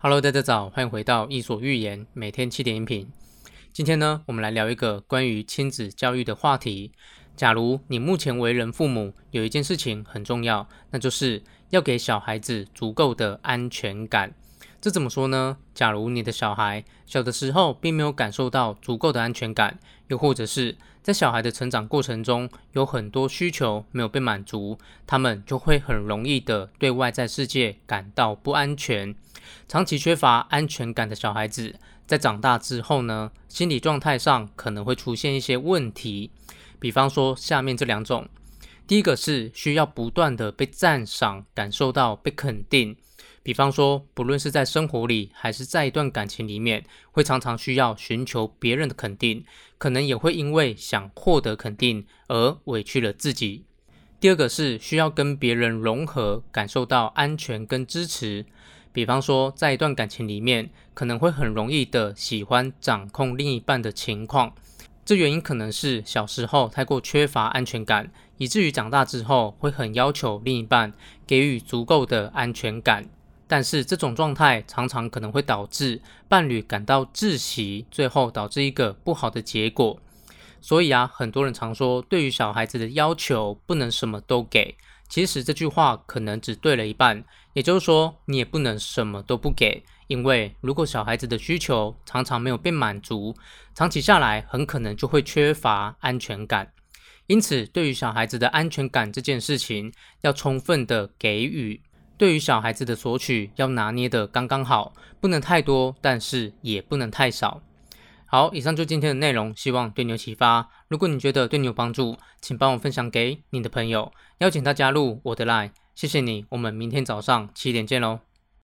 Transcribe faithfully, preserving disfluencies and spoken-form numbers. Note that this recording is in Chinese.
Hello， 大家早，欢迎回到《伊索寓言》每天七点音频。今天呢，我们来聊一个关于亲子教育的话题。假如你目前为人父母，有一件事情很重要，那就是要给小孩子足够的安全感。这怎么说呢？假如你的小孩小的时候并没有感受到足够的安全感，又或者是在小孩的成长过程中有很多需求没有被满足，他们就会很容易的对外在世界感到不安全。长期缺乏安全感的小孩子，在长大之后呢，心理状态上可能会出现一些问题，比方说下面这两种。第一个是需要不断的被赞赏，感受到被肯定。比方说，不论是在生活里还是在一段感情里面，会常常需要寻求别人的肯定，可能也会因为想获得肯定而委屈了自己。第二个是需要跟别人融合，感受到安全跟支持。比方说，在一段感情里面，可能会很容易的喜欢掌控另一半的情况。这原因可能是小时候太过缺乏安全感，以至于长大之后会很要求另一半给予足够的安全感。但是这种状态常常可能会导致伴侣感到窒息，最后导致一个不好的结果。所以啊，很多人常说，对于小孩子的要求不能什么都给。其实这句话可能只对了一半，也就是说，你也不能什么都不给，因为如果小孩子的需求常常没有被满足，长期下来很可能就会缺乏安全感。因此，对于小孩子的安全感这件事情，要充分的给予。对于小孩子的索取，要拿捏的刚刚好，不能太多，但是也不能太少。好，以上就今天的内容，希望对你有启发。如果你觉得对你有帮助，请帮我分享给你的朋友，邀请他加入我的 LINE。谢谢你，我们明天早上七点见咯。